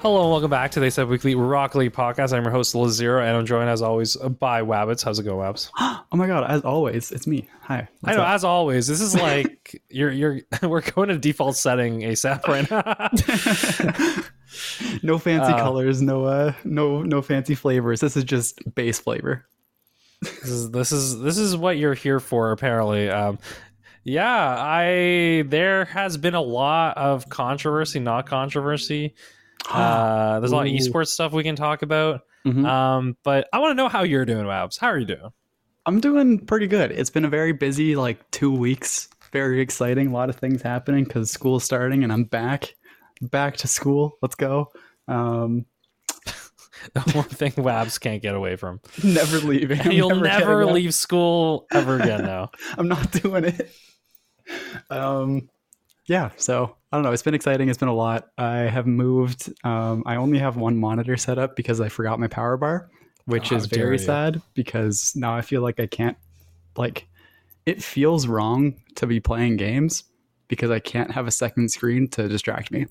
Hello and welcome back to the ASAP Weekly Rocket League podcast. I'm your host, LeZer0, and I'm joined, as always, by Wabs. How's it going, Wabs? Oh my god, as always, it's me. Hi. I know, as always. This is like, we're going to default setting ASAP right now. No fancy colors, no fancy flavors. This is just base flavor. This is what you're here for, apparently. There has been a lot of controversy, not controversy. There's a lot of esports stuff we can talk about. Mm-hmm. But I want to know how you're doing, Wabs. How are you doing? I'm doing pretty good. It's been a very busy 2 weeks. Very exciting. A lot of things happening because school's starting and I'm back to school. Let's go. The one thing Wabs can't get away from. Never leaving. You'll never leave school ever again now. I'm not doing it. Yeah, so I don't know. It's been exciting. It's been a lot. I have moved. I only have one monitor set up because I forgot my power bar, which is very sad because now I feel like I can't, it feels wrong to be playing games because I can't have a second screen to distract me.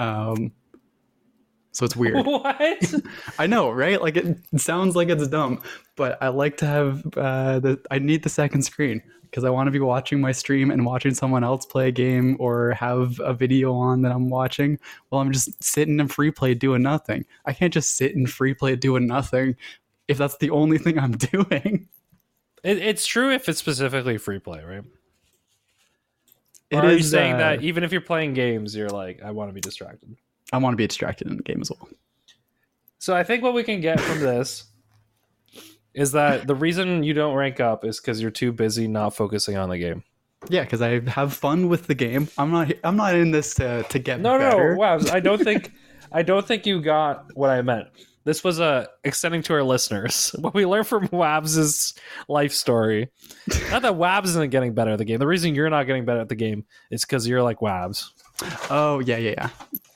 So it's weird. What? I know, right? It sounds like it's dumb, but I like to have I need the second screen because I want to be watching my stream and watching someone else play a game or have a video on that I'm watching while I'm just sitting in free play doing nothing. I can't just sit in free play doing nothing if that's the only thing I'm doing. It's true if it's specifically free play, right? Are you saying that even if you're playing games, you're like, I want to be distracted? I want to be distracted in the game as well. So I think what we can get from this is that the reason you don't rank up is because you're too busy not focusing on the game. Yeah, because I have fun with the game. I'm not in this to get better. No, wow. I don't think you got what I meant. This was extending to our listeners. What we learned from Wabs' life story. Not that Wabs isn't getting better at the game. The reason you're not getting better at the game is because you're like Wabs. Oh, yeah.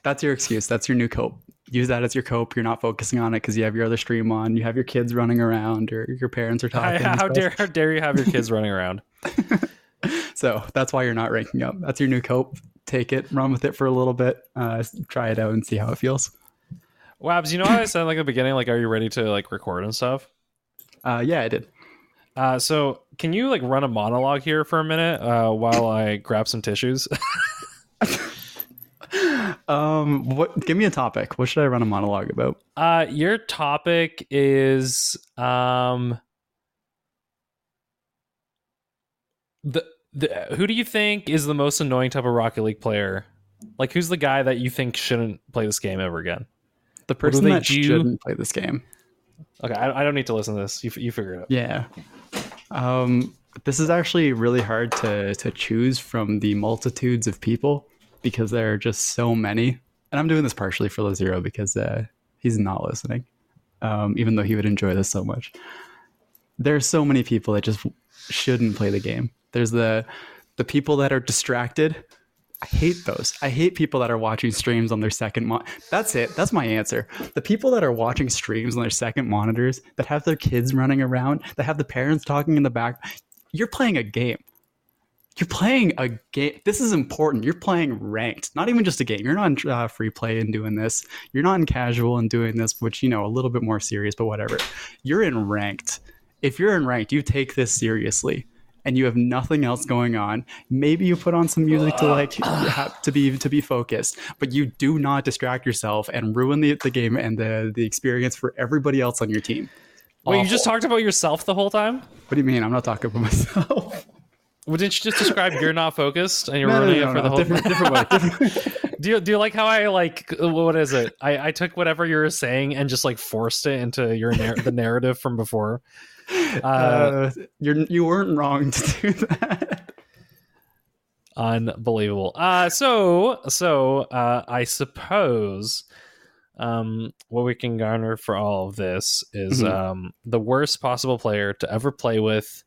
That's your excuse. That's your new cope. Use that as your cope. You're not focusing on it because you have your other stream on. You have your kids running around or your parents are talking. How dare you have your kids running around? So that's why you're not ranking up. That's your new cope. Take it. Run with it for a little bit. Try it out and see how it feels. Wabs, you know what I said at the beginning? Are you ready to record and stuff? Yeah, I did. So can you run a monologue here for a minute while I grab some tissues? Give me a topic. What should I run a monologue about? Your topic is the who do you think is the most annoying type of Rocket League player? Who's the guy that you think shouldn't play this game ever again? The person that shouldn't play this game. Okay, I don't need to listen to this. You figure it out. Yeah. This is actually really hard to choose from the multitudes of people, because there are just so many. And I'm doing this partially for LeZer0 because he's not listening, even though he would enjoy this so much. There are so many people that just shouldn't play the game. There's the people that are distracted. I hate those. I hate people that are watching streams on their second monitor. That's it. That's my answer. The people that are watching streams on their second monitors, that have their kids running around, that have the parents talking in the back. You're playing a game. You're playing a game. This is important. You're playing ranked, not even just a game. You're not in free play and doing this. You're not in casual and doing this, which, a little bit more serious, but whatever. You're in ranked. If you're in ranked, you take this seriously. and you have nothing else going on. Maybe you put on some music to like to be focused, but you do not distract yourself and ruin the game and the experience for everybody else on your team. Wait, awful. You just talked about yourself the whole time? What do you mean? I'm not talking about myself. Well, didn't you just describe you're not focused and you're ruining it for the whole thing? Different way. Do you like how I like, what is it? I took whatever you were saying and just like forced it into your the narrative from before. You weren't wrong to do that. Unbelievable. So I suppose what we can garner for all of this is the worst possible player to ever play with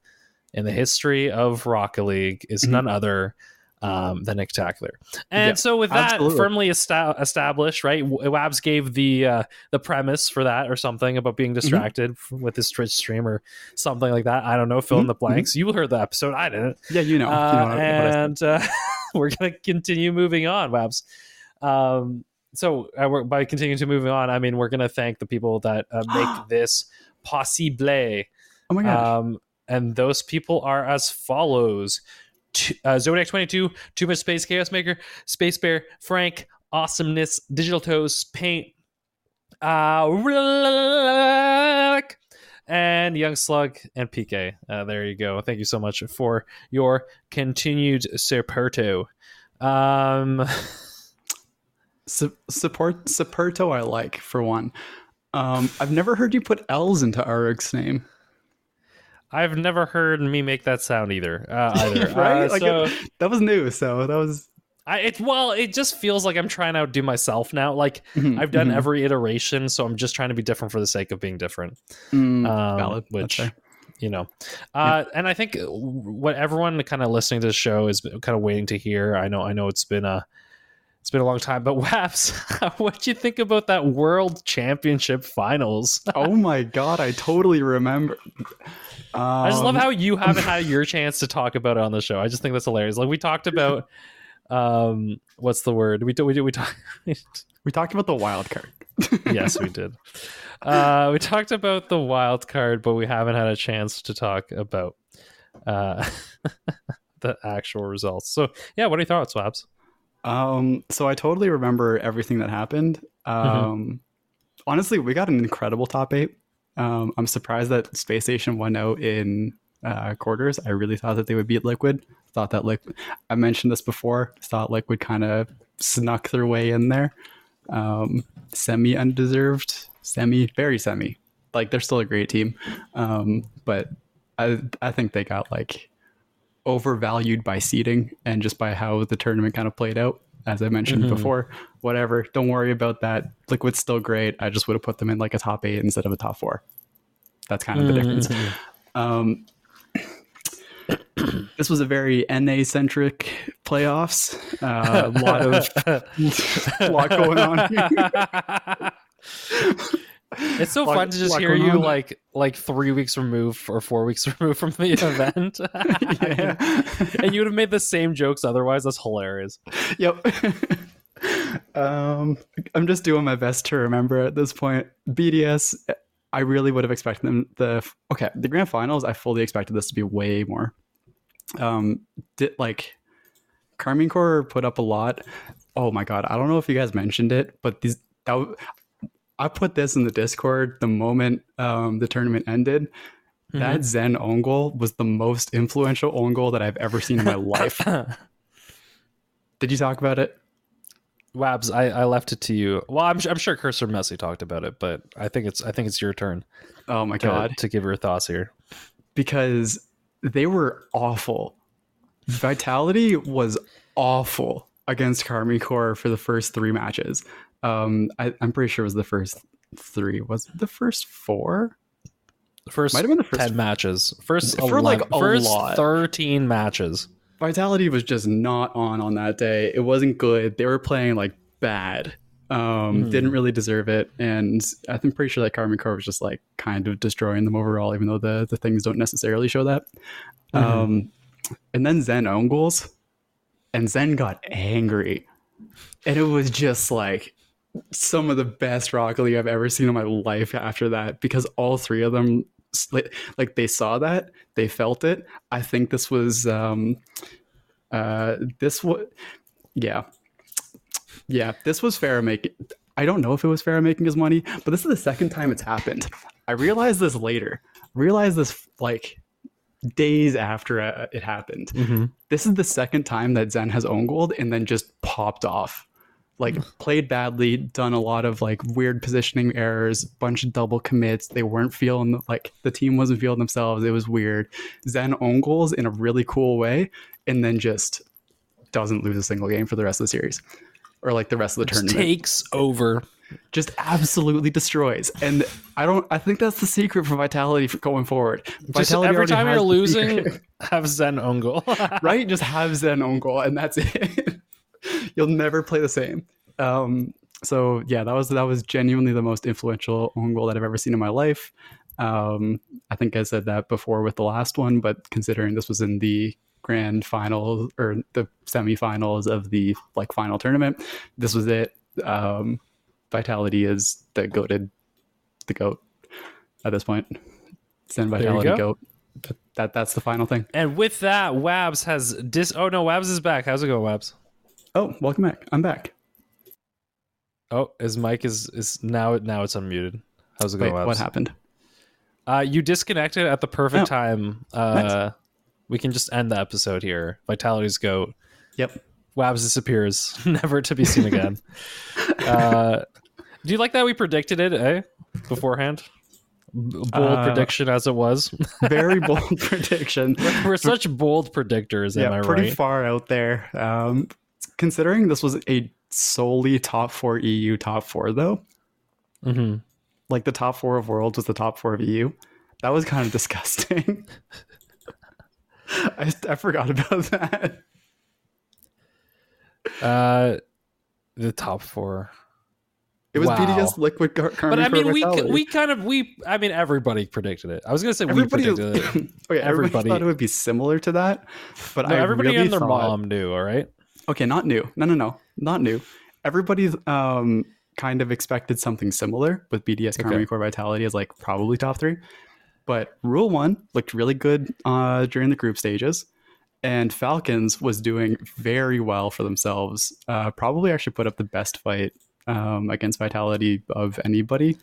in the history of Rocket League is none other than Nictacular. And so with that firmly established, right? Wabs gave the premise for that or something about being distracted with his Twitch stream or something like that. I don't know, fill in the blanks. You heard the episode. I didn't. Yeah, we're going to continue moving on, Wabs. By continuing to move on, I mean, we're going to thank the people that make this possible. Oh my gosh. And those people are as follows: Zodiak22, Too Much Space, Chaos Maker, Space Bear, Franc, Awsomniss, Digital Toast, Paint, and Young Slug and PK. There you go. Thank you so much for your continued supporto. Support supporto. I like for one. I've never heard you put L's into RX's name. I've never heard me make that sound either. Right? That was new. So that was. It just feels like I'm trying to outdo myself now. Like I've done every iteration, so I'm just trying to be different for the sake of being different. Valid, which, you know, and I think what everyone kind of listening to the show is kind of waiting to hear. I know it's been a long time, but Waps, what'd you think about that World Championship Finals? Oh my God, I totally remember. I just love how you haven't had your chance to talk about it on the show. I just think that's hilarious. Like we talked about, what's the word? We talked about the wild card. Yes, we did. We talked about the wild card, but we haven't had a chance to talk about the actual results. So yeah, what are your thoughts, Waps? So I totally remember everything that happened. Honestly, we got an incredible top 8. I'm surprised that Space Station won out in quarters. I really thought that they would beat Liquid. Thought that Liquid, I mentioned this before, thought Liquid kind of snuck their way in there. Semi-undeserved, very semi. Like they're still a great team. But I think they got like overvalued by seeding and just by how the tournament kind of played out. As I mentioned before, whatever, don't worry about that. Liquid's still great. I just would have put them in like a top 8 instead of a top 4. That's kind of the difference. This was a very NA centric playoffs. A lot going on here. It's so fun to just hear you like 3 weeks removed or 4 weeks removed from the event. And you would have made the same jokes otherwise. That's hilarious. Yep. I'm just doing my best to remember at this point. BDS, I really would have expected them. The grand finals, I fully expected this to be way more. Karmine Corp put up a lot. Oh my God. I don't know if you guys mentioned it, but I put this in the Discord the moment the tournament ended. That Zen own goal was the most influential own goal that I've ever seen in my life. Did you talk about it? Wabs, I left it to you. Well, I'm sure Cursor Messi talked about it, but I think it's your turn. Oh my God, to give your thoughts here, because they were awful. Vitality was awful against Karmine Corp for the first 3 matches. I'm pretty sure it was the first 3. Was it the first 4? The first might have been the first 10 matches. First 13 matches. Vitality was just not on that day. It wasn't good. They were playing like bad. Didn't really deserve it. And I'm pretty sure that Karmine Corp was just like kind of destroying them overall, even though the things don't necessarily show that. And then Zen own goals. And Zen got angry. And it was just like some of the best Rocket League I've ever seen in my life after that, because all 3 of them like they saw that, they felt it. I think this was this was Farah making. I don't know if it was Farah making his money, but this is the second time it's happened. I realized this later. Realized this like days after it happened. Mm-hmm. This is the second time that Zen has own gold and then just popped off. Like played badly, done a lot of like weird positioning errors, bunch of double commits. They weren't feeling like the team wasn't feeling themselves. It was weird. Zen own goals in a really cool way, and then just doesn't lose a single game for the rest of the series, or like the rest of the tournament. Takes over, just absolutely destroys. And I think that's the secret for Vitality for going forward. Vitality, every time you're losing, have Zen own goal. Right? Just have Zen own goal, and that's it. You'll never play the same. So yeah, that was genuinely the most influential own goal that I've ever seen in my life. I think I said that before with the last one, but considering this was in the grand final or the semifinals of the like final tournament, this was it. Vitality is the goat at this point. Send Vitality go. Goat. That's the final thing. And with that, Wabs has Oh no, Wabs is back. How's it going, Wabs? Oh, welcome back. I'm back. Oh, his mic is now it's unmuted. How's it going? Wait, what happened? You disconnected at the perfect time. Nice. We can just end the episode here. Vitality's goat. Yep. Wabs disappears, never to be seen again. Do you like that we predicted it, eh? Beforehand? Bold prediction as it was. Very bold prediction. We're such bold predictors, am I right? Pretty far out there. Considering this was a solely top 4 EU top 4 though, mm-hmm. like the top 4 of Worlds was the top 4 of EU. That was kind of disgusting. I forgot about that. The top 4. It was BDS, Liquid, Karmine. But I mean, we everybody predicted it. I was gonna say we predicted it. Okay, everybody thought it would be similar to that, but everybody really and their mom knew. All right. Okay, not new. No. Not new. Everybody kind of expected something similar with BDS, Karmine Corp, Vitality as like probably top 3. But Rule 1 looked really good during the group stages. And Falcons was doing very well for themselves. Probably actually put up the best fight against Vitality of anybody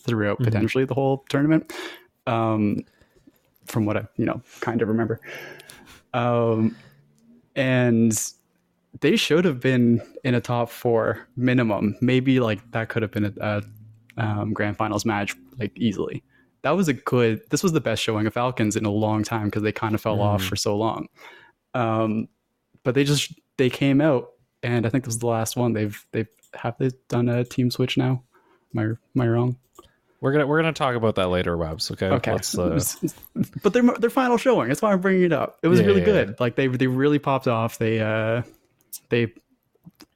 throughout mm-hmm. potentially the whole tournament. From what I, kind of remember. And they should have been in a top 4 minimum. Maybe like that could have been a grand finals match like easily. That was this was the best showing of Falcons in a long time because they kind of fell off for so long. But they came out, and I think this was the last one. Have they done a team switch now? Am I wrong? We're gonna talk about that later, Webs. Okay. But their final showing. That's why I'm bringing it up. It was really good. Yeah. Like they really popped off. They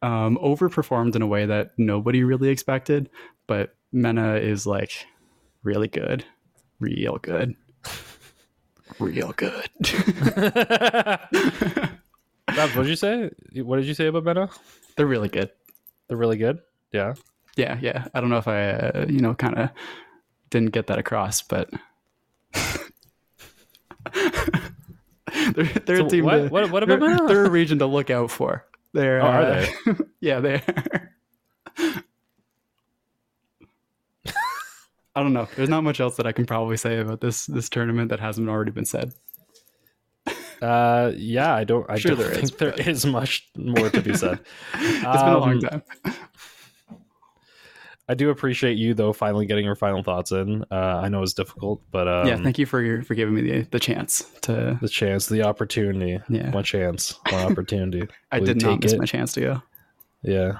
overperformed in a way that nobody really expected. But Mena is like really good, real good. What did you say about Mena? They're really good. Yeah. Yeah. I don't know if I, kind of didn't get that across, but they're a region to look out for. Are they? Yeah, they are. I don't know. There's not much else that I can probably say about this tournament that hasn't already been said. I don't think there is much more to be said. It's been a long time. I do appreciate you though finally getting your final thoughts in. I know it's difficult, but thank you for giving me the opportunity. Yeah. One chance, one opportunity. I did not miss my chance to go. Yeah.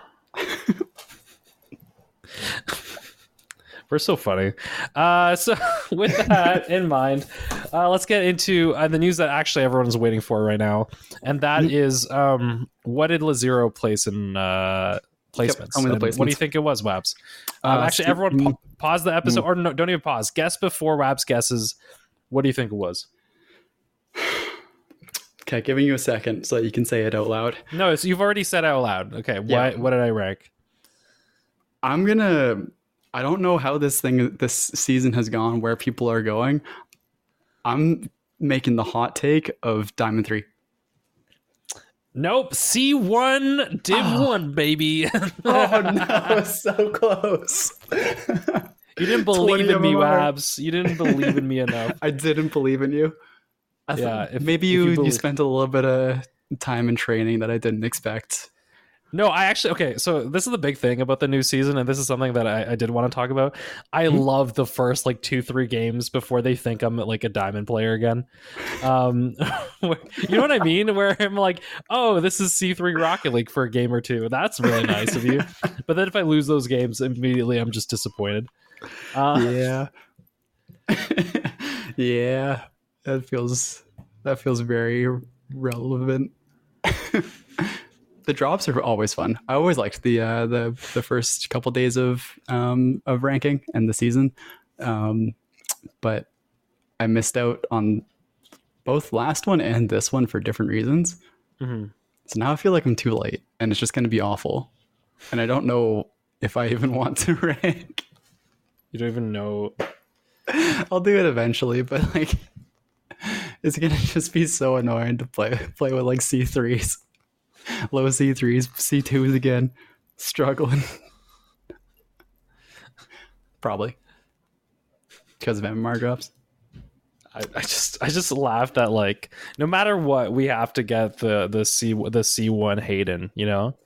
We're so funny. So with that in mind, let's get into the news that actually everyone's waiting for right now, and that is what did LeZer0 place in placements. Yep, placements. What do you think it was, Wabs? Actually, everyone pause the episode, or no, don't even pause. Guess before Wabs guesses. What do you think it was? Okay, giving you a second so that you can say it out loud. No, you've already said out loud. Okay, yeah. What did I rank? I'm gonna I don't know how this season has gone, where people are going. I'm making the hot take of Diamond 3. Nope, C1 Div 1, baby. Oh no, so close. You didn't believe in me, Wabs. You didn't believe in me enough. I didn't believe in you. Maybe you spent a little bit of time in training that I didn't expect. No, so this is the big thing about the new season, and this is something that I did want to talk about. I love the first, 2-3 games before they think I'm, a diamond player again. You know what I mean? Where I'm like, oh, this is C3 Rocket League for a game or two. That's really nice of you. But then if I lose those games, immediately I'm just disappointed. Yeah. That feels very relevant. The drops are always fun. I always liked the first couple days of ranking and the season, but I missed out on both last one and this one for different reasons. Mm-hmm. So now I feel like I'm too late, and it's just going to be awful. And I don't know if I even want to rank. You don't even know. I'll do it eventually, but it's going to just be so annoying to play with C3s. Low C3s, C2s again, struggling. Probably because of MMR drops. I just laughed at no matter what, we have to get the C1 Hayden. You know,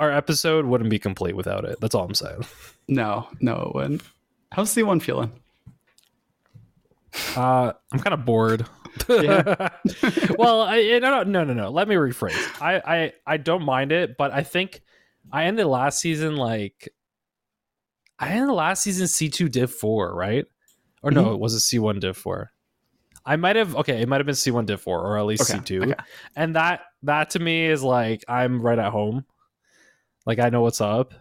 our episode wouldn't be complete without it. That's all I'm saying. No, it wouldn't. How's C1 feeling? I'm kind of bored. Yeah. Well, no. Let me rephrase. I don't mind it, but I think I ended last season C2 Div 4, right? Or no, it was a C1 Div 4. It might have been C1 Div 4 or at least C2. Okay. And that to me is I'm right at home. I know what's up.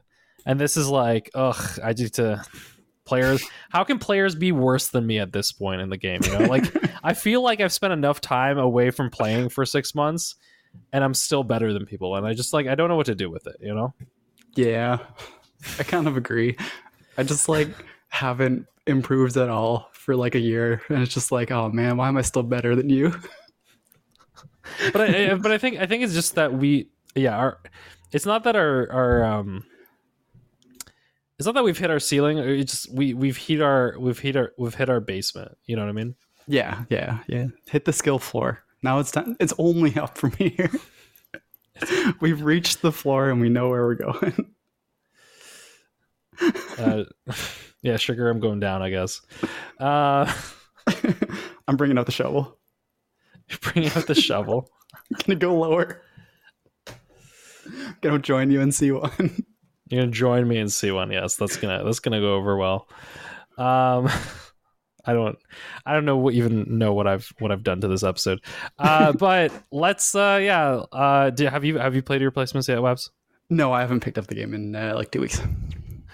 And this is I need to. Players, how can players be worse than me at this point in the game? You know, I feel like I've spent enough time away from playing for 6 months, and I'm still better than people. And I just I don't know what to do with it. You know? Yeah, I kind of agree. I just haven't improved at all for a year, and it's just oh man, why am I still better than you? But I think it's just that it's not that our it's not that we've hit our ceiling. It's just we've hit our basement. You know what I mean? Yeah. Hit the skill floor. Now it's time. It's only up from here. We've reached the floor and we know where we're going. Yeah, sugar. I'm going down. I guess. I'm bringing out the shovel. You're bringing out the shovel. I'm gonna go lower. I'm gonna join you in C1. You're gonna join me in C1, yes. That's gonna go over well. I don't know what I've done to this episode. But let's have you played your replacements yet, Webs? No, I haven't picked up the game in 2 weeks.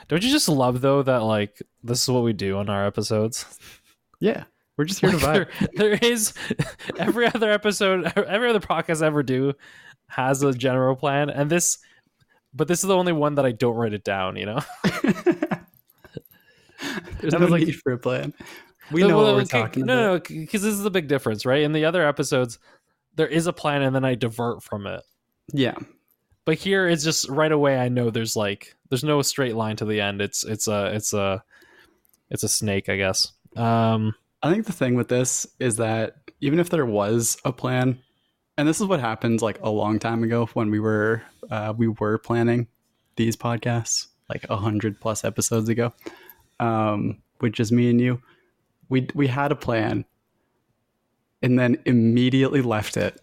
Don't you just love though that this is what we do on our episodes? Yeah. We're just here to vibe. There is every other podcast I ever do has a general plan, and this. But this is the only one that I don't write it down, you know? There's no need for a plan. We know what we're talking about. No, because this is the big difference, right? In the other episodes, there is a plan and then I divert from it. Yeah. But here it's just right away I know there's no straight line to the end. It's a snake, I guess. I think the thing with this is that even if there was a plan, and this is what happens a long time ago when we were planning these podcasts 100+ episodes ago, which is me and you. We had a plan and then immediately left it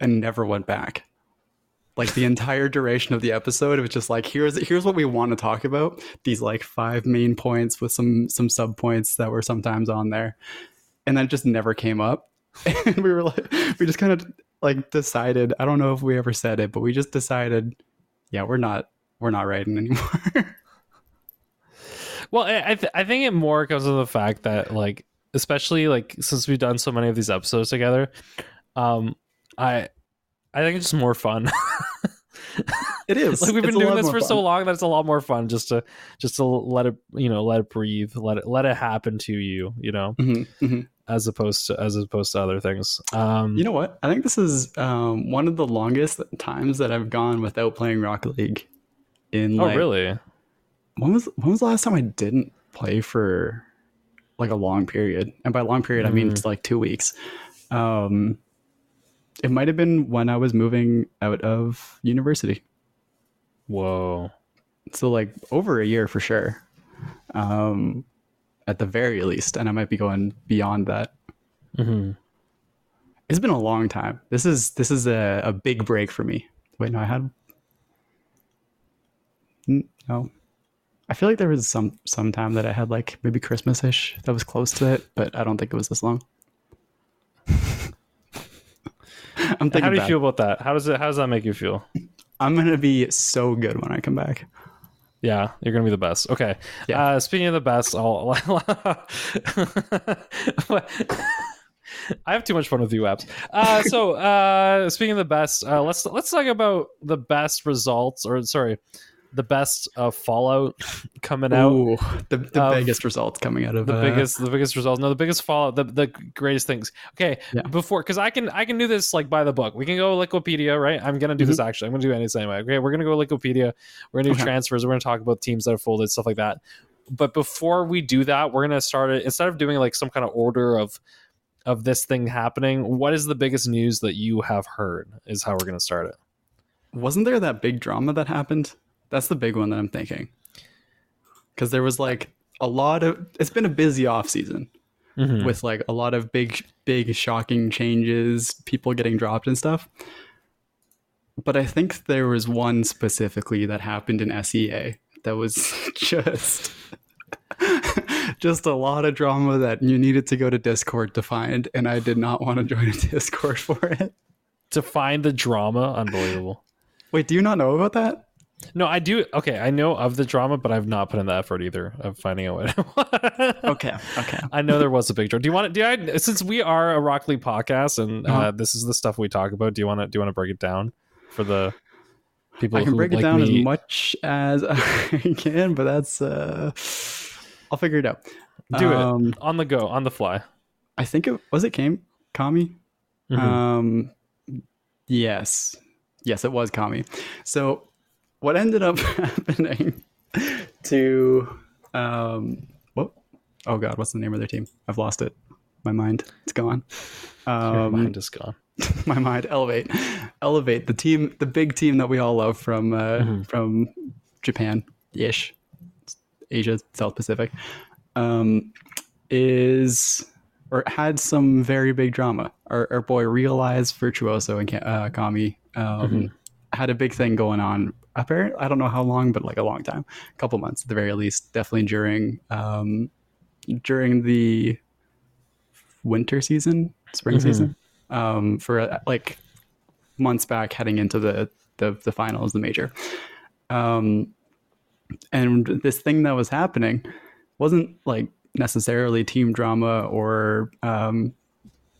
and never went back. The entire duration of the episode, it was just here's what we want to talk about. These 5 main points with some sub points that were sometimes on there, and then just never came up. And we were we just kind of. Decided, I don't know if we ever said it, but we just decided, yeah, we're not writing anymore. Well, I think it more comes to the fact that especially since we've done so many of these episodes together, I think it's just more fun. It is. Like we've been doing this for so long that it's a lot more fun just to let it, you know, let it breathe, let it happen to you, you know, as opposed to other things. You know what? I think this is one of the longest times that I've gone without playing Rocket League. Really? When was the last time I didn't play for like a long period? And by long period, I mean it's like 2 weeks. It might have been when I was moving out of university. Whoa. So like over a year for sure. At the very least. And I might be going beyond that. Mm-hmm. It's been a long time. This is a big break for me. Wait, no, I had... No. I feel like there was some time that I had like maybe Christmas-ish that was close to it, but I don't think it was this long. I'm thinking. How do you feel about that? How does that make you feel? I'm gonna be so good when I come back. Yeah, you're gonna be the best. Okay. Yeah. Speaking of the best, I have too much fun with you, Wabs. So speaking of the best, let's talk about the best results, or sorry, the best fallout coming out. Ooh, the biggest results coming out of the biggest results. No, the biggest fallout, the greatest things. Okay, yeah. Before, because I can do this like by the book. We can go Liquipedia, right? I'm gonna do this actually. I'm gonna do this anyway. Okay, we're gonna go Liquipedia. We're gonna do transfers. We're gonna talk about teams that are folded, stuff like that. But before we do that, we're gonna start it instead of doing like some kind of order of this thing happening. What is the biggest news that you have heard? Is how we're gonna start it. Wasn't there that big drama that happened? That's the big one that I'm thinking, because there was like a lot of, it's been a busy off season with like a lot of big shocking changes, people getting dropped and stuff. But I think there was one specifically that happened in SEA that was just a lot of drama that you needed to go to Discord to find. And I did not want to join a Discord for it. To find the drama. Unbelievable. Wait, do you not know about that? No, I do. Okay, I know of the drama, but I've not put in the effort either of finding out what it was. Okay. I know there was a big drama. Do you want to? Since we are a Rocket League podcast and this is the stuff we talk about, do you want to break it down for the people? I can break it down as much as I can, but that's I'll figure it out. Do it on the go, on the fly. I think it was Kami. Mm-hmm. Yes, it was Kami. So. What ended up happening to what's the name of their team? I've lost it. My mind, it's gone. Your mind is gone. My mind, Elevate. The team, the big team that we all love from Japan, ish, Asia, South Pacific, had some very big drama. Our boy Realize, Virtuoso, and Kami had a big thing going on. Apparently, I don't know how long, but like a long time, a couple months at the very least, definitely during the winter season, spring season, for like months back heading into the finals, the major. And this thing that was happening wasn't like necessarily team drama or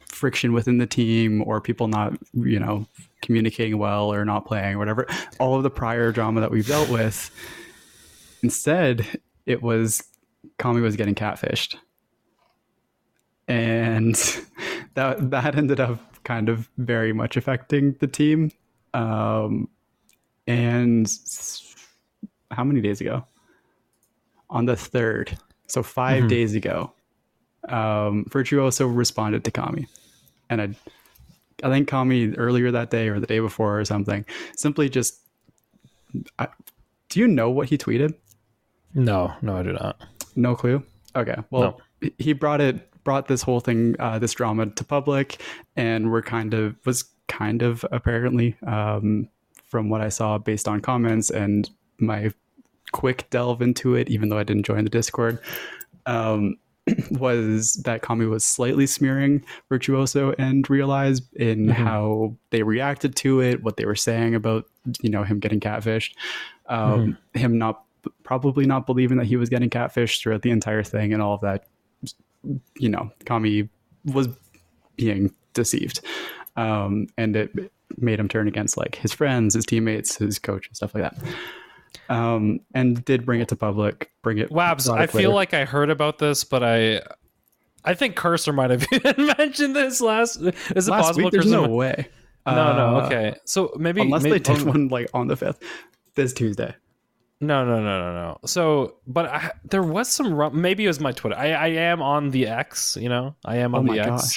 friction within the team or people not, you know, communicating well or not playing or whatever, all of the prior drama that we've dealt with. Instead, it was Kami was getting catfished, and that ended up kind of very much affecting the team. And how many days ago? On the 3rd, so 5 days ago, Virtuoso responded to Kami, and I think Kami earlier that day or the day before or something, simply just... do you know what he tweeted? No, I do not. No clue? Okay, well, no. He brought this whole thing, this drama to public, and was kind of apparently, from what I saw based on comments and my quick delve into it, even though I didn't join the Discord, was that Kami was slightly smearing Virtuoso and Realize in how they reacted to it, what they were saying about, you know, him getting catfished, him probably not believing that he was getting catfished throughout the entire thing and all of that. You know, Kami was being deceived, and it made him turn against like his friends, his teammates, his coach, and stuff like that. And did bring it to public. Wabs, I feel like I heard about this, but I think Cursor might have even mentioned this last. Is it last possible? Week, there's no way. No. Okay, so maybe they did one like on the 5th, this Tuesday. No. So, but there was some. Maybe it was my Twitter. I am on the X. You know, I am on the X.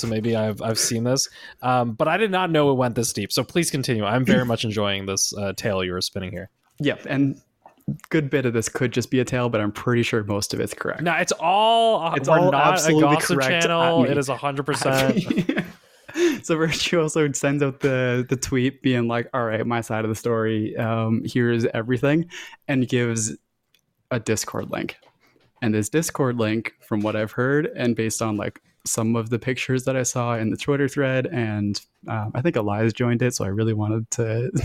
So maybe I've seen this. But I did not know it went this deep. So please continue. I'm very much enjoying this tale you were spinning here. Yeah, and good bit of this could just be a tale, but I'm pretty sure most of it's correct. No, it's all not a gossip channel. It is 100%. So Virtuoso sends out the tweet being like, all right, my side of the story, here's everything, and gives a Discord link. And this Discord link, from what I've heard, and based on like some of the pictures that I saw in the Twitter thread, and I think Elias joined it, so I really wanted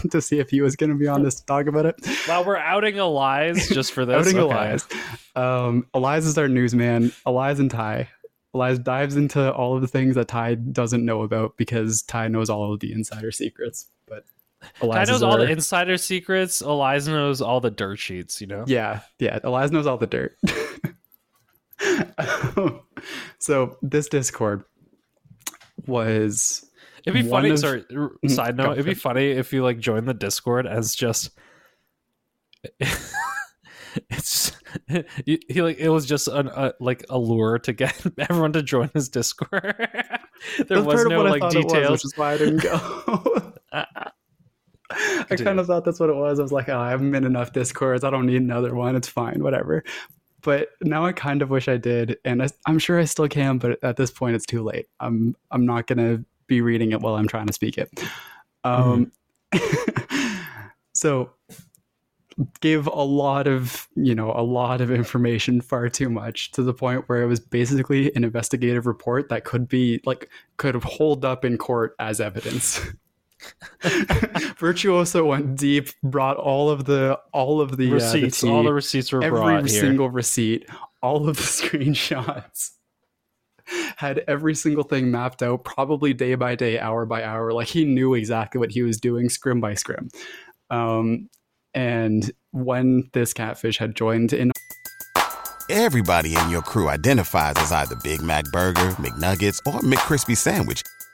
to see if he was going to be on this to talk about it. Well, we're outing Elias just for this. Elias. Elias is our newsman. Elias and Ty. Elias dives into all of the things that Ty doesn't know about because Ty knows all of the insider secrets. But Elias knows all the insider secrets. Elias knows all the dirt sheets, you know? Yeah. Elias knows all the dirt. So this Discord was... It'd be funny. Sorry, side note. It'd be funny if you like join the Discord as just... it was just a lure to get everyone to join his Discord. There was no like details, which is why I didn't go. I kind of thought that's what it was. I was like, oh, I haven't been enough Discords. I don't need another one. It's fine, whatever. But now I kind of wish I did, and I'm sure I still can. But at this point, it's too late. I'm not gonna be reading it while I'm trying to speak it. So. Give a lot of information, far too much, to the point where it was basically an investigative report that could hold up in court as evidence. Virtuoso went deep, brought all of the receipts, the tea, all the receipts were brought, every single receipt, all of the screenshots, had every single thing mapped out, probably day by day, hour by hour. Like he knew exactly what he was doing, scrim by scrim. And when this catfish had joined in... Everybody in your crew identifies as either Big Mac Burger, McNuggets, or McCrispy Sandwich.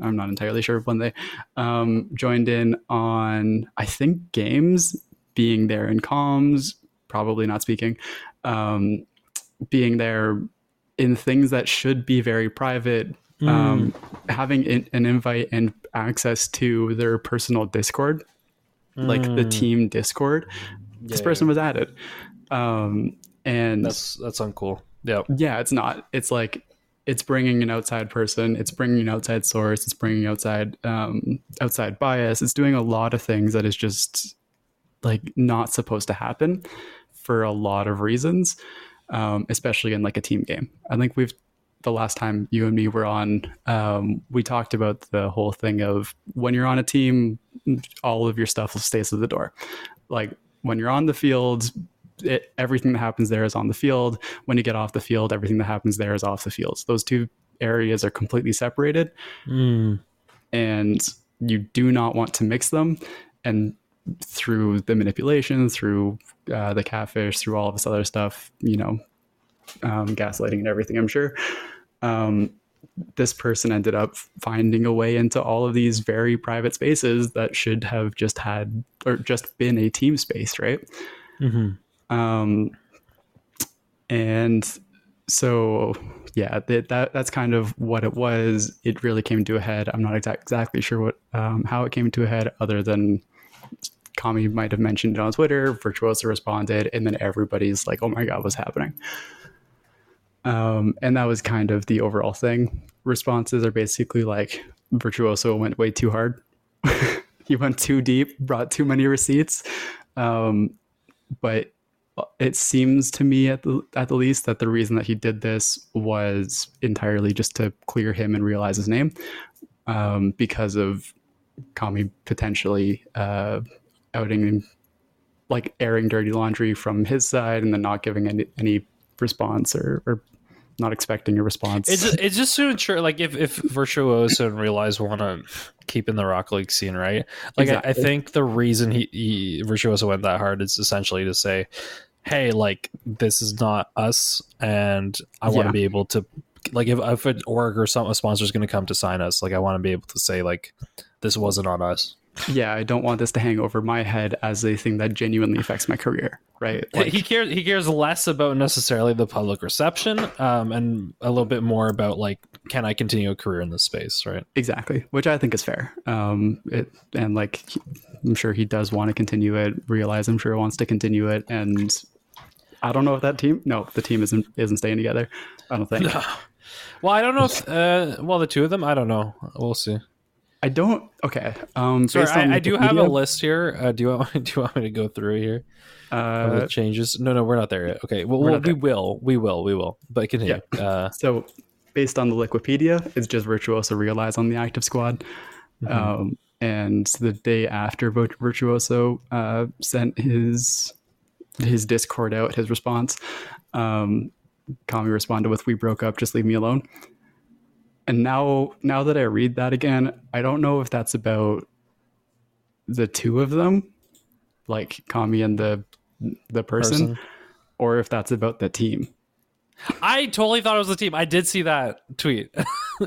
I'm not entirely sure when they joined in on, I think, games, being there in comms, probably not speaking, being there in things that should be very private, having an invite and access to their personal Discord, like the team Discord. Yeah. This person was added, and that's uncool. Yeah, it's not. It's like it's bringing an outside person. It's bringing an outside source. It's bringing outside bias. It's doing a lot of things that is just like not supposed to happen for a lot of reasons, especially in like a team game. I think the last time you and me were on, we talked about the whole thing of when you're on a team, all of your stuff stays to the door. Like when you're on the field, everything that happens there is on the field. When you get off the field, everything that happens there is off the field. So those two areas are completely separated, and you do not want to mix them. And through the manipulation, through the catfish, through all of this other stuff, you know, gaslighting and everything, I'm sure, this person ended up finding a way into all of these very private spaces that should have just had or just been a team space, right? And so yeah, that's kind of what it was. It really came to a head. I'm not exactly sure what how it came to a head, other than Kami might have mentioned it on Twitter, Virtuoso responded, and then everybody's like, oh my god, what's happening? And that was kind of the overall thing. Responses are basically like, Virtuoso went way too hard. He went too deep, brought too many receipts. But it seems to me at the least that the reason that he did this was entirely just to clear him and Realize his name, because of Kami potentially outing, like airing dirty laundry from his side and then not giving any response or not expecting a response. It's just to ensure, like, if Virtuoso and Realize want to keep in the Rocket League scene, right? Like, exactly. I think the reason he Virtuoso went that hard is essentially to say, hey, like, this is not us, and I want to be able to, like, if an org or a sponsor is going to come to sign us, like, I want to be able to say, like, this wasn't on us. Yeah, I don't want this to hang over my head as a thing that genuinely affects my career, right? Like, he cares less about necessarily the public reception, and a little bit more about, like, can I continue a career in this space, right? Exactly, which I think is fair. And like, I'm sure he does want to continue it. Realize, I'm sure, wants to continue it, and I don't know if that team. No, the team isn't staying together, I don't think. No. Well, I don't know if the two of them. I don't know. We'll see. I don't. Okay. Sorry, I do have a list here. Do you want me to go through here? The changes. No, we're not there yet. Okay. Well, we will. But continue. Yeah. So, based on the Liquipedia, it's just Virtuoso Realize on the active squad. Mm-hmm. And the day after Virtuoso sent his Discord out, his response, Kami responded with, "We broke up. Just leave me alone." And now that I read that again, I don't know if that's about the two of them, like Kami and the person, or if that's about the team. I totally thought it was the team. I did see that tweet.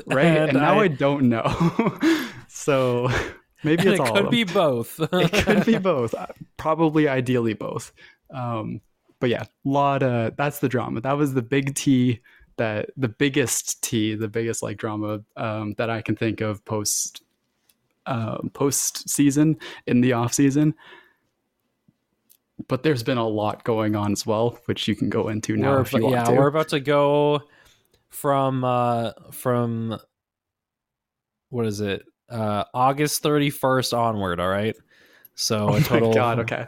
Right? And now I don't know. So maybe it's all of them. It could be both. It could be both. Probably ideally both. But yeah, that's the drama. That was the big T. That the biggest like drama that I can think of post season in the off season. But there's been a lot going on as well, which you can go into now if you want to. Yeah, we're about to go from what is it? August 31st onward. All right. So a total. Oh my God. Okay.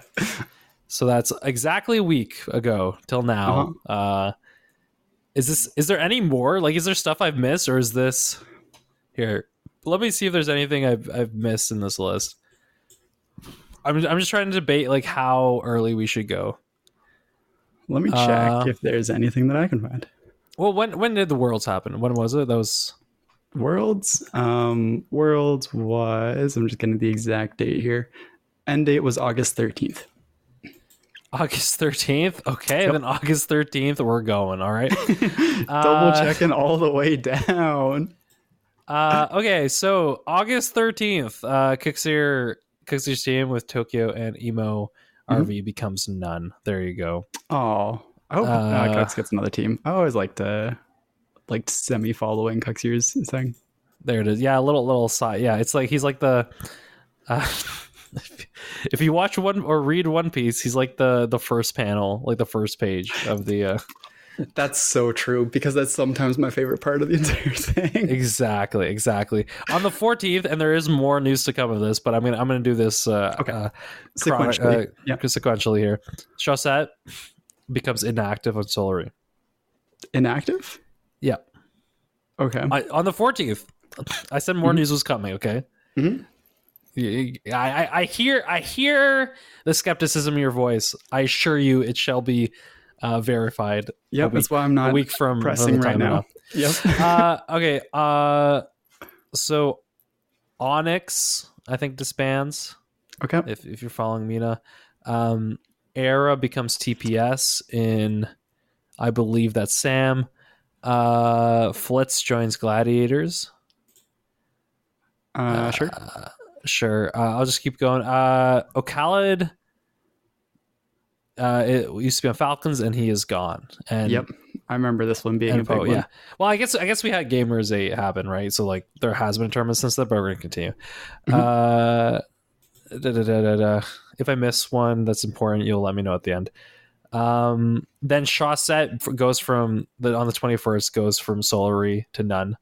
So that's exactly a week ago till now. Uh-huh. Is there any more? Like, is there stuff I've missed, or is this here? Let me see if there's anything I've missed in this list. I'm just trying to debate, like, how early we should go. Let me check if there's anything that I can find. Well, when did the Worlds happen? When was it? Those Worlds? Worlds was, I'm just getting the exact date here. End date was August 13th. August 13th. Okay, yep. Then August 13th, we're going. All right. Double checking all the way down. Okay, so August 13th, Cookseer's team with Tokyo and Emo RV becomes none. There you go. Oh, I hope Cooks gets another team. I always like to semi-following Cookseer's thing. There it is. Yeah, a little side. Yeah, it's like he's like the. If you watch one or read One Piece, he's like the first panel, like the first page of the That's so true, because that's sometimes my favorite part of the entire thing. Exactly. On the 14th, and there is more news to come of this, but I'm gonna do this sequentially here. Chausette becomes inactive on Solary. Inactive? Yeah. Okay. On the 14th, I said more news was coming, okay? Mm-hmm. I hear the skepticism in your voice. I assure you, it shall be verified. Yep, that's why I'm not a week from pressing right now. Yep. Okay. So Onyx, I think, disbands. Okay. If you're following Mena, Era becomes TPS in, I believe that's Sam. Flitz joins Gladiators. Sure. Sure. I'll just keep going. Ocalid it used to be on Falcons, and he is gone. And yep, I remember this one being a big one. Yeah. Well, I guess we had Gamers 8 happen, right? So, like, there has been a tournament since then, but we're gonna continue. If I miss one that's important, you'll let me know at the end. Then Chausette goes on the 21st goes from Solary to none.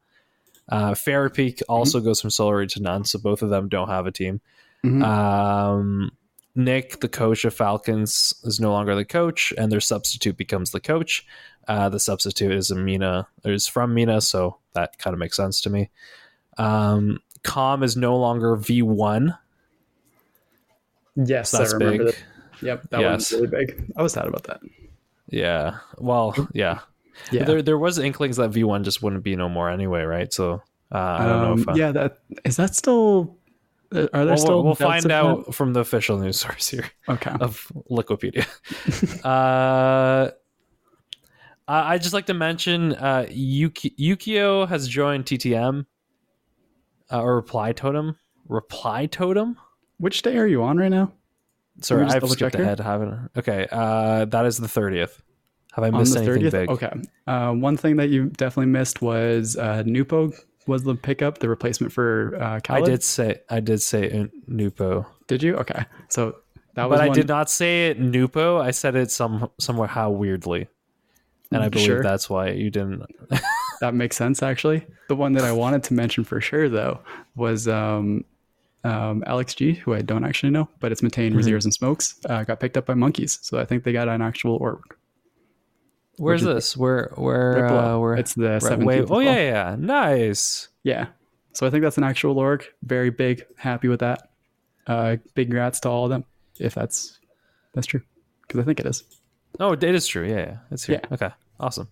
Fairpeak also goes from Solary to none, so both of them don't have a team. Mm-hmm. Nick, the coach of Falcons, is no longer the coach, and their substitute becomes the coach. The substitute is Mena, or is from Mena, so that kind of makes sense to me. Com is no longer V1. Yes, so that's I remember big. That. Yep, that yes. one's really big. I was sad about that. Yeah. Well, yeah. Yeah. There was inklings that V1 just wouldn't be no more anyway, right? So I don't know if yeah, that is that still are there well, still we'll find out that? From the official news source here. Okay. Of Liquipedia. I'd just like to mention Yukio has joined TTM or Reply Totem. Reply Totem? Which day are you on right now? Sorry, I've skipped ahead. Haven't. Okay, that is the 30th. Have I missed anything 30th? Big? Okay. One thing that you definitely missed was Nupo was the pickup, the replacement for Khaled. I did say Nupo. Did you? Okay. So that was. But I did not say it Nupo. I said it somehow weirdly, and I believe that's why you didn't. That makes sense, actually. The one that I wanted to mention for sure, though, was. Alex G, who I don't actually know, but it's Matane, mm-hmm. Raziers, and Smokes, got picked up by Monkeys. So I think they got an actual orc. Where's this? Where? It's the 17th. Oh, yeah. Nice. Yeah. So I think that's an actual orc. Very big. Happy with that. Big grats to all of them, if that's true. Because I think it is. Oh, it is true. Yeah. It's here. Yeah. Okay. Awesome.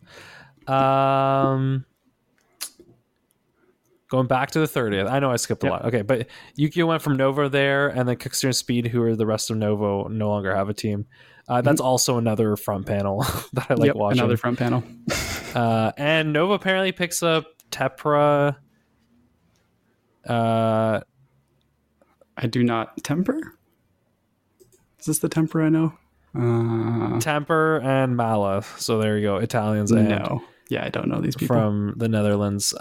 Going back to the 30th. I know I skipped a lot. Okay, but Yukio went from Novo there, and then Kickster and Speed, who are the rest of Novo, no longer have a team. That's also another front panel that I like watching. Another front panel. And Novo apparently picks up Tepra. I do not. Temper? Is this the Temper I know? Temper and Mala. So there you go. Italians. And no. Yeah, I don't know these people. From the Netherlands.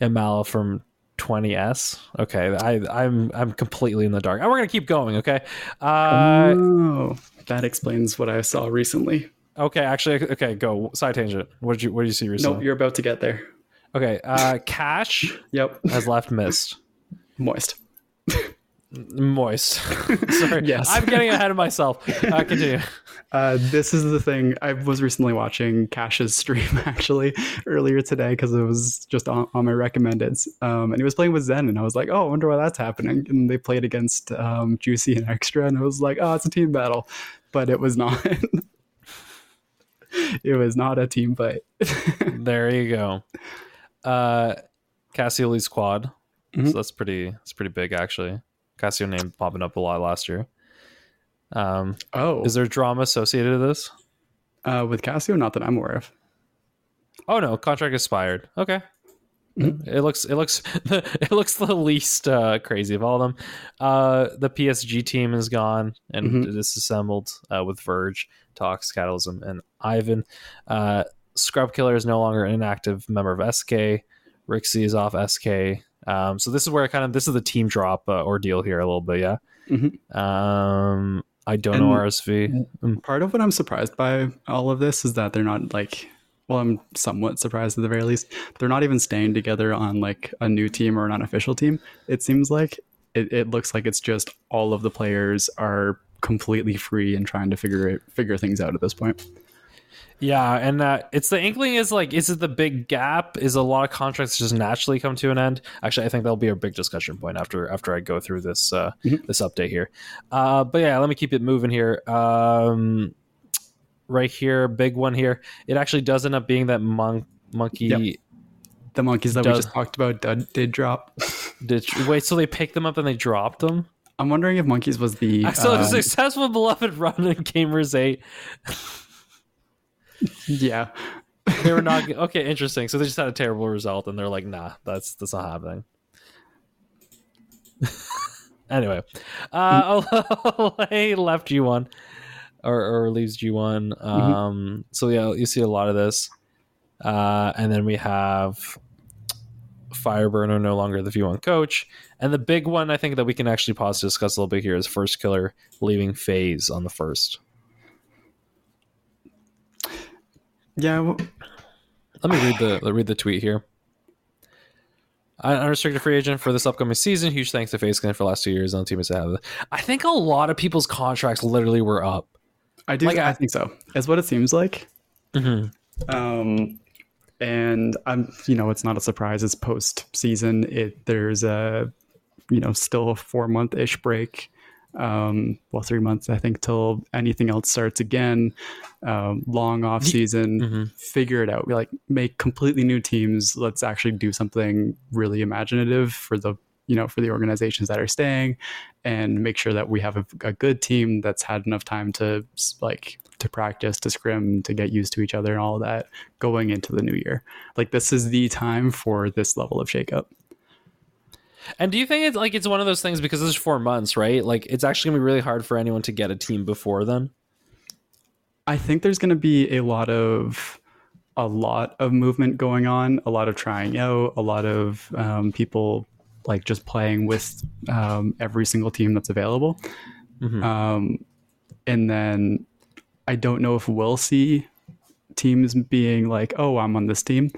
And Mala from 20S. Okay, I'm completely in the dark. And we're gonna keep going. Okay, that explains what I saw recently. Okay, actually, okay, go side tangent. What did you see recently? Nope, you're about to get there. Okay, Cash. Yep, has left Mist. Moist. Sorry, yes. I'm getting ahead of myself. Continue. This is the thing. I was recently watching Cash's stream actually earlier today because it was just on my recommendeds. And he was playing with Zen, and I was like, oh, I wonder why that's happening. And they played against Juicy and Extra, and I was like, oh, it's a team battle. But it was not. It was not a team fight. There you go. Cassioli's quad. Mm-hmm. So that's pretty big actually. Cassio name popping up a lot last year. Is there drama associated with this? With Cassio, not that I'm aware of. Oh no, contract expired. Okay. Mm-hmm. It looks the least crazy of all of them. The PSG team is gone and disassembled with Verge, Tox, Catalysm, and Ivan. Scrub Killer is no longer an inactive member of SK. Rixie is off SK. So this is where this is the team drop ordeal here a little bit, yeah. Mm-hmm. I don't know RSV. Part of what I'm surprised by all of this is that they're not I'm somewhat surprised at the very least. They're not even staying together on like a new team or an unofficial team. It seems like it looks like it's just all of the players are completely free and trying to figure things out at this point. Yeah, and it's the inkling is it the big gap? Is a lot of contracts just naturally come to an end? Actually, I think that'll be a big discussion point after I go through this this update here. But yeah, let me keep it moving here. Right here, big one here. It actually does end up being that monkey. Yep. The monkeys that we just talked about did drop. Wait, so they picked them up and they dropped them? I'm wondering if monkeys was the a successful beloved run in Gamers 8. Yeah. They were not okay, interesting. So they just had a terrible result and they're like, nah, that's not happening. Anyway. Ole left G1 or leaves G1. So yeah, you see a lot of this. And then we have Fireburner no longer the V1 coach. And the big one I think that we can actually pause to discuss a little bit here is First Killer leaving Phase on the first. Yeah, well, let me read the tweet here. Unrestricted free agent for this upcoming season. Huge thanks to FaZe Clan for the last 2 years on the team. I think a lot of people's contracts literally were up. I think so. Is what it seems like. Mm-hmm. And I'm, it's not a surprise. It's post season. There's a, still a 4 month ish break. 3 months, I think, till anything else starts again. Long off season, mm-hmm. Figure it out. We make completely new teams. Let's actually do something really imaginative for the, for the organizations that are staying, and make sure that we have a good team that's had enough time to to practice, to scrim, to get used to each other and all that going into the new year. This is the time for this level of shakeup. And do you think it's one of those things, because there's 4 months, right? It's actually going to be really hard for anyone to get a team before then? I think there's going to be a lot of movement going on, a lot of trying out, a lot of people just playing with every single team that's available. Mm-hmm. And then I don't know if we'll see teams being like, oh, I'm on this team.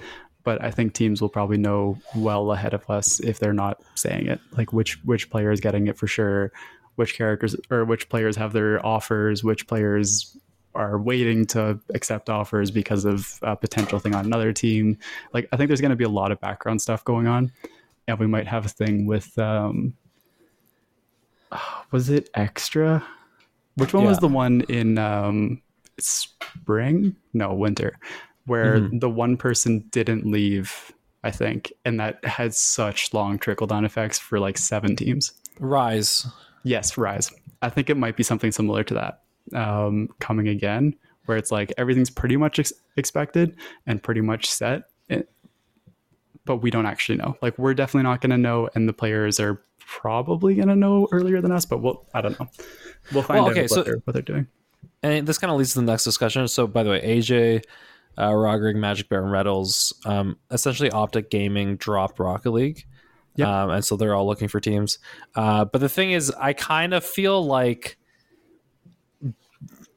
But I think teams will probably know well ahead of us, if they're not saying it, which player is getting it for sure, which characters or which players have their offers, which players are waiting to accept offers because of a potential thing on another team. I think there's going to be a lot of background stuff going on, and we might have a thing with was it Extra? Which one was the one in spring? No, winter. Where mm-hmm. the one person didn't leave, I think, and that had such long trickle-down effects for 7 teams. Rise. Yes, Rise. I think it might be something similar to that coming again, where it's everything's pretty much expected and pretty much set, but we don't actually know. We're definitely not going to know, and the players are probably going to know earlier than us, but I don't know. We'll find out what they're doing. And this kind of leads to the next discussion. So, by the way, AJ... Rogrig, Magic Bear, and Reddles, essentially Optic Gaming dropped Rocket League. Yep. And so they're all looking for teams. But the thing is, I kind of feel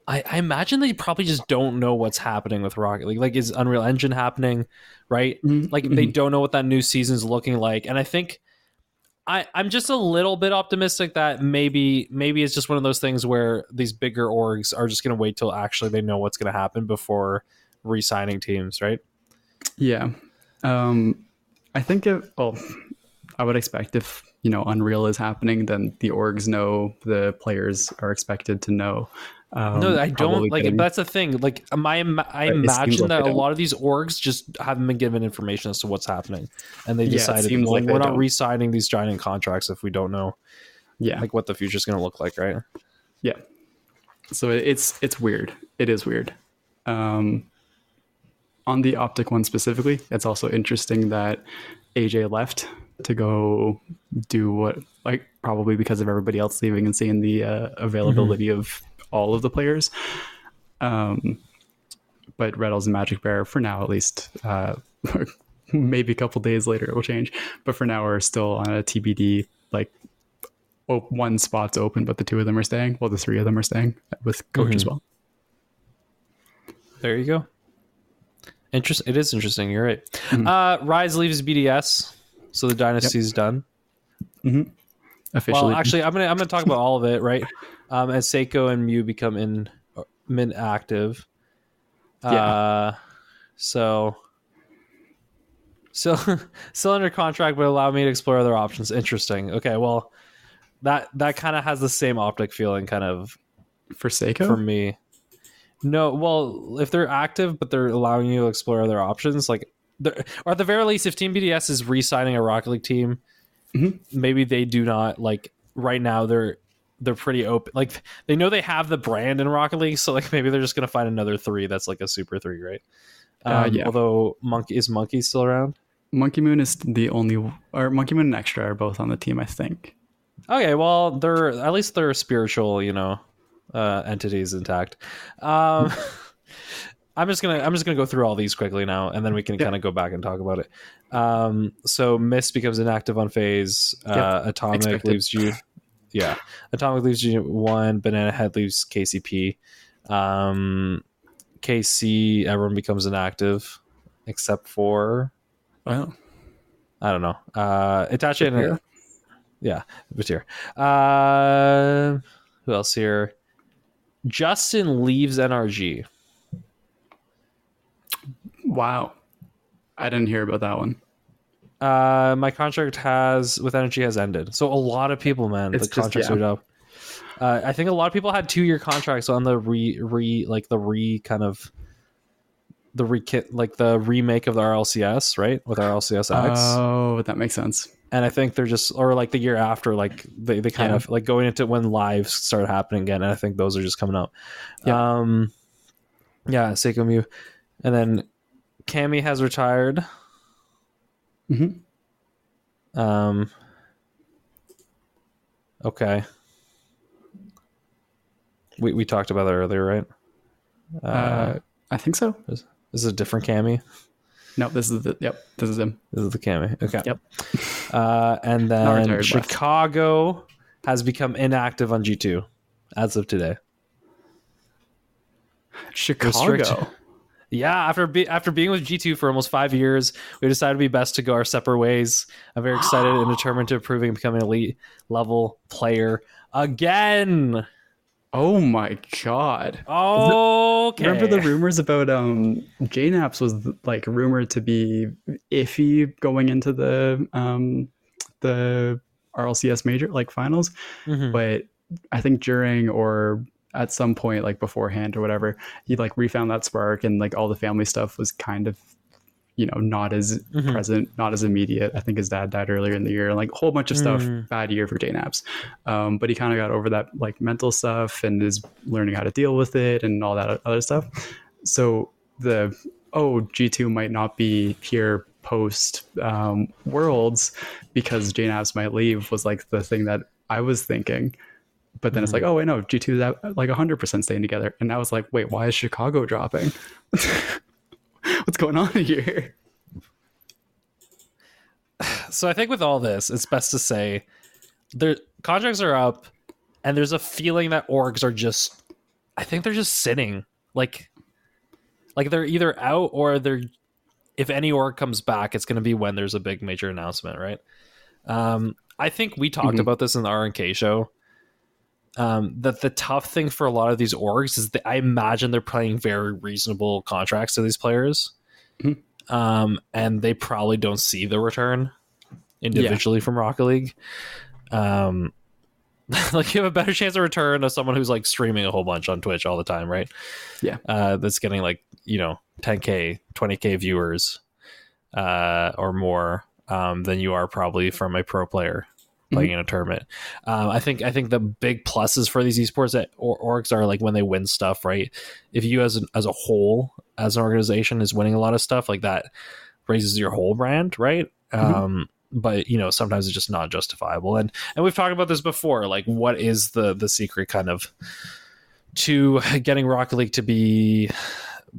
I imagine they probably just don't know what's happening with Rocket League. Is Unreal Engine happening, right? Mm-hmm. They don't know what that new season's looking like. And I think I'm just a little bit optimistic that maybe it's just one of those things where these bigger orgs are just going to wait till actually they know what's going to happen before re-signing teams, right? Yeah. I think I would expect if Unreal is happening, then the orgs know, the players are expected to know. No, I don't that's the thing. I imagine that a lot of these orgs just haven't been given information as to what's happening, and they decided we're not re-signing these giant contracts if we don't know what the future's going to look like, right? Yeah. So it's weird. It is weird. On the Optic one specifically, it's also interesting that AJ left to go do what, probably because of everybody else leaving and seeing the availability mm-hmm. of all of the players. But Reddles and Magic Bear, for now at least, maybe a couple days later it will change, but for now we're still on a TBD. One spot's open, but the two of them are staying. Well, the three of them are staying with coach mm-hmm. as well. There you go. Interesting. It is interesting. You're right. Mm-hmm. Rise leaves BDS, so the dynasty's done. Mm-hmm. Officially. Well, actually, I'm gonna talk about all of it, right? As Seiko and Mew become min active. So still under contract, but allow me to explore other options. Interesting. Okay, well, that kind of has the same Optic feeling, kind of for Seiko for me. No, well, if they're active, but they're allowing you to explore other options, or at the very least, if Team BDS is re-signing a Rocket League team, mm-hmm. maybe they do not right now. They're pretty open. They know they have the brand in Rocket League, so maybe they're just gonna find another three that's a super three, right? Although Monkey still around? Monkey Moon is the only, or Monkey Moon and Extra are both on the team, I think. Okay, well, they're at least they're spiritual, entities intact. I'm just gonna go through all these quickly now, and then we can kind of go back and talk about it. So Mist becomes inactive on phase. Atomic leaves you. Atomic leaves you one. Banana Head leaves KCP. KC, everyone becomes inactive except for I don't know. Itachi and yeah, Batir. Who else here? Justin leaves NRG. Wow, I didn't hear about that one. My contract has with NRG has ended. So a lot of people, man, it's the contracts are up. I think a lot of people had 2-year contracts on the the remake of the RLCS, right? With RLCS X. Oh, that makes sense. And I think they're just, or like the year after, like they kind of like going into when lives start happening again. And I think those are just coming out. Yeah. Seiko Mew. And then Kami has retired. Mm-hmm. Okay. We talked about that earlier, right? I think so. This is a different Kami. No, this is him. This is the Kami. Okay. Yep. And then Chicago has become inactive on G2 as of today. Chicago. Yeah, after being with G2 for almost 5 years, we decided it'd be best to go our separate ways. I'm very excited and determined to improving and become an elite level player again. Oh my god! Oh, okay. Remember the rumors about JNaps was like rumored to be iffy going into the RLCS major like finals, but I think during or at some point like beforehand or whatever, he like refound that spark and like all the family stuff was kind of, you know, not as present, not as immediate. I think his dad died earlier in the year, like a whole bunch of stuff, bad year for JNaps. But he kind of got over that like mental stuff and is learning how to deal with it and all that other stuff. So G2 might not be here post Worlds because JNaps might leave was like the thing that I was thinking. But then it's like, oh, wait, no, G2 is at like 100% staying together. And I was like, wait, why is Chicago dropping? What's going on here? So I think with all this, it's best to say their contracts are up and there's a feeling that orgs are just, I think they're just sitting. Like they're either out or they're, if any org comes back, it's going to be when there's a big major announcement, right? I think we talked about this in the R&K show. That the tough thing for a lot of these orgs is that I imagine they're paying very reasonable contracts to these players. And they probably don't see the return individually from Rocket League. Like you have a better chance of return of someone who's like streaming a whole bunch on Twitch all the time, right? Yeah. That's getting like, you know, 10K, 20K viewers or more than you are probably from a pro player playing in a tournament. I think the big pluses for these esports that orgs are like when they win stuff, right? If you as a whole, as an organization is winning a lot of stuff, like that raises your whole brand, right? But you know, sometimes it's just not justifiable. And we've talked about this before, like what is the secret kind of to getting Rocket League to be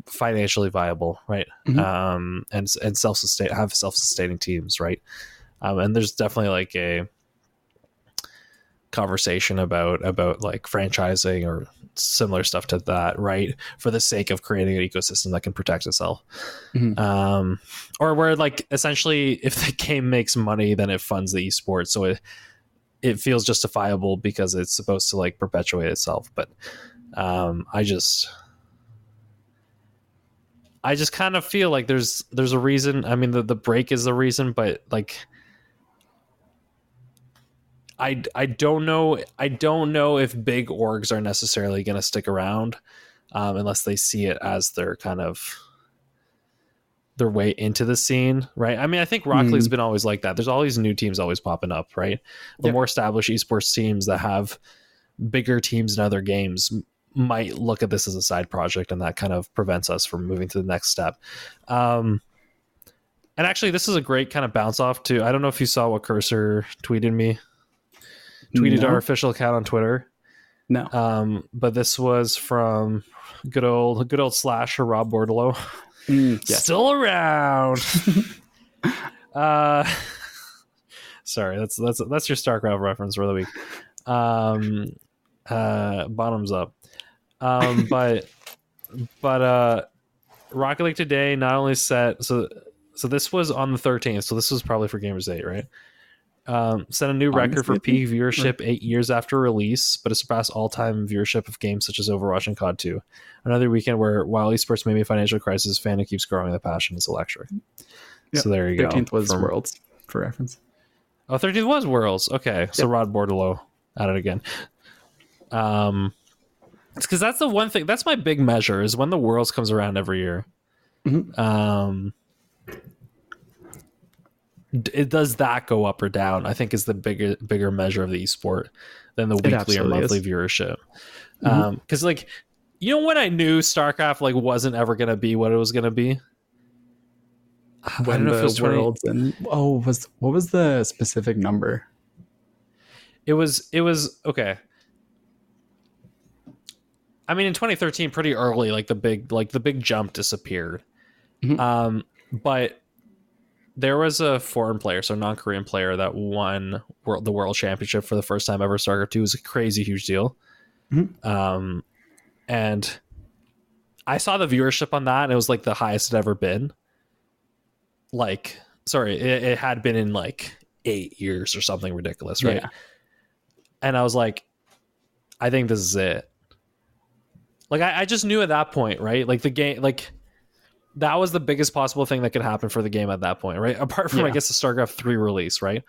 financially viable, right? And self-sustaining teams, right? And there's definitely like a conversation about like franchising or similar stuff to that, right, for the sake of creating an ecosystem that can protect itself, or where like essentially if the game makes money then it funds the esports, so it feels justifiable because it's supposed to like perpetuate itself. But I just kind of feel like there's a reason. I mean the break is the reason, but like I don't know if big orgs are necessarily going to stick around unless they see it as their kind of their way into the scene, right? I mean, I think Rocket League's been always like that. There's all these new teams always popping up, right? The more established esports teams that have bigger teams in other games might look at this as a side project, and that kind of prevents us from moving to the next step. And actually, this is a great kind of bounce off to. I don't know if you saw what Cursor tweeted me. Our official account on Twitter. No. But this was from good old Slash or Rob Bordello. Yes. Still around. Sorry, that's your StarCraft reference for the week. Bottoms up. But Rocket League today not only set so So this was on the 13th. So this was probably for Gamers 8, right? Set a new record for peak viewership 8 years after release, but it surpassed all-time viewership of games such as Overwatch and COD 2. Another weekend where, while esports may be a financial crisis, fandom keeps growing. The passion is electric. Yep. So there you 13th go. 13th was Worlds, for reference. Oh, 13th was Worlds. Okay, so yep. Rod Bordelot at it again. It's because that's the one thing. That's my big measure is when the Worlds comes around every year. Mm-hmm. It does that go up or down? I think is the bigger measure of the esport than the weekly or monthly viewership. Mm-hmm. Because like, you know, when I knew StarCraft like wasn't ever gonna be what it was gonna be. When I don't know if it was Worlds what was the specific number? It was okay. I mean, in 2013, pretty early, like the big jump disappeared. Mm-hmm. But there was a foreign player, so non-Korean player, that won the World Championship for the first time ever. StarCraft 2 was a crazy huge deal. Mm-hmm. And I saw the viewership on that, and it was like the highest it ever been. Like, sorry, it had been in like 8 years or something ridiculous, right? Yeah. And I was like, I think this is it. Like, I just knew at that point, right? Like the game, like. That was the biggest possible thing that could happen for the game at that point, right? Apart from, I guess, the StarCraft 3 release, right?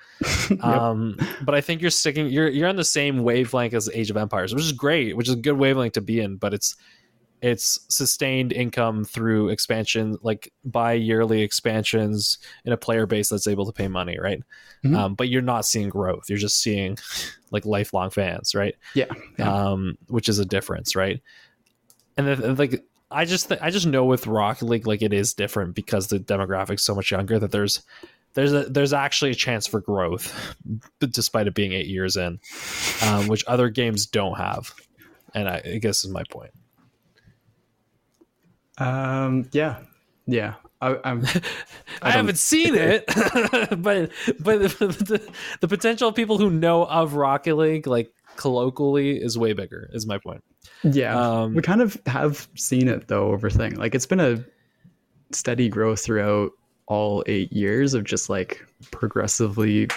Yep. But I think you're on the same wavelength as Age of Empires, which is great, which is a good wavelength to be in, but it's sustained income through expansion, like bi-yearly expansions in a player base that's able to pay money, right? Mm-hmm. But you're not seeing growth. You're just seeing like lifelong fans, right? Yeah. Which is a difference, right? And then, like, I just know with Rocket League, like, it is different because the demographic's so much younger that there's actually a chance for growth, despite it being 8 years in, which other games don't have, and I guess is my point. Yeah. I haven't seen it, but the potential of people who know of Rocket League, like, colloquially, is way bigger is my point. We kind of have seen it though over thing, like, it's been a steady growth throughout all 8 years of just like progressively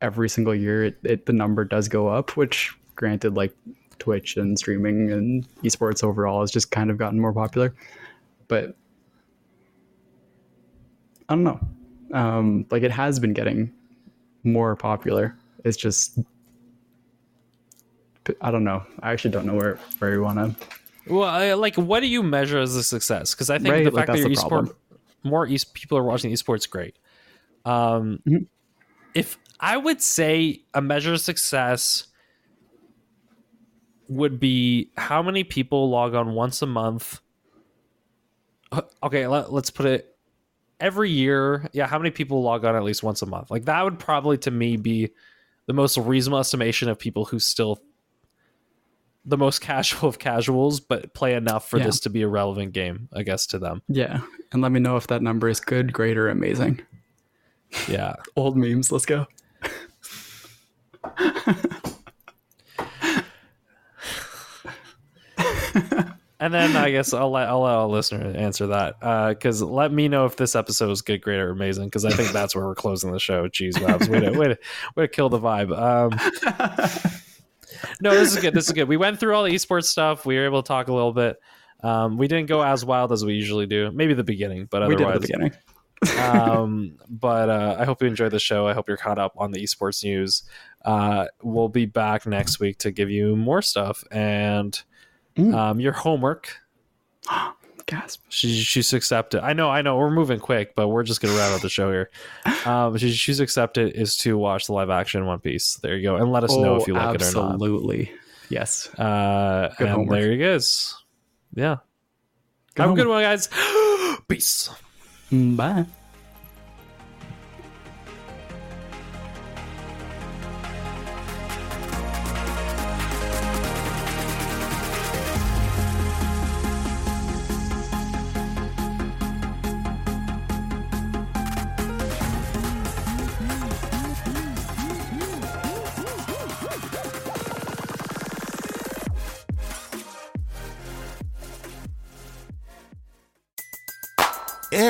every single year the number does go up, which granted, like, Twitch and streaming and esports overall has just kind of gotten more popular, but I don't know, like, it has been getting more popular. It's just, I don't know. I actually don't know where you want to. Well, like, what do you measure as a success? Because I think the fact that more people are watching esports, great. Mm-hmm. If I would say a measure of success would be how many people log on once a month. Okay, let's put it every year. Yeah, how many people log on at least once a month? Like, that would probably to me be the most reasonable estimation of people who still. The most casual of casuals, but play enough for this to be a relevant game, I guess, to them. Yeah. And let me know if that number is good, great, or amazing. Yeah. Old memes. Let's go. And then I guess I'll let our listener answer that. Because let me know if this episode was good, great, or amazing. Because I think that's where we're closing the show. Jeez, Wabs. Way to kill the vibe. No, this is good. We went through all the esports stuff. We were able to talk a little bit. We didn't go as wild as we usually do. Maybe the beginning, but otherwise. We did the beginning. But I hope you enjoyed the show. I hope you're caught up on the esports news. We'll be back next week to give you more stuff and your homework. Gasp. She's accepted. I know. We're moving quick, but we're just gonna wrap up the show here. She's accepted is to watch the live action One Piece. There you go, and let us know if you like it or not. Absolutely, yes. Good and homework. There you guys. Yeah. Have a good one, guys. Peace. Bye.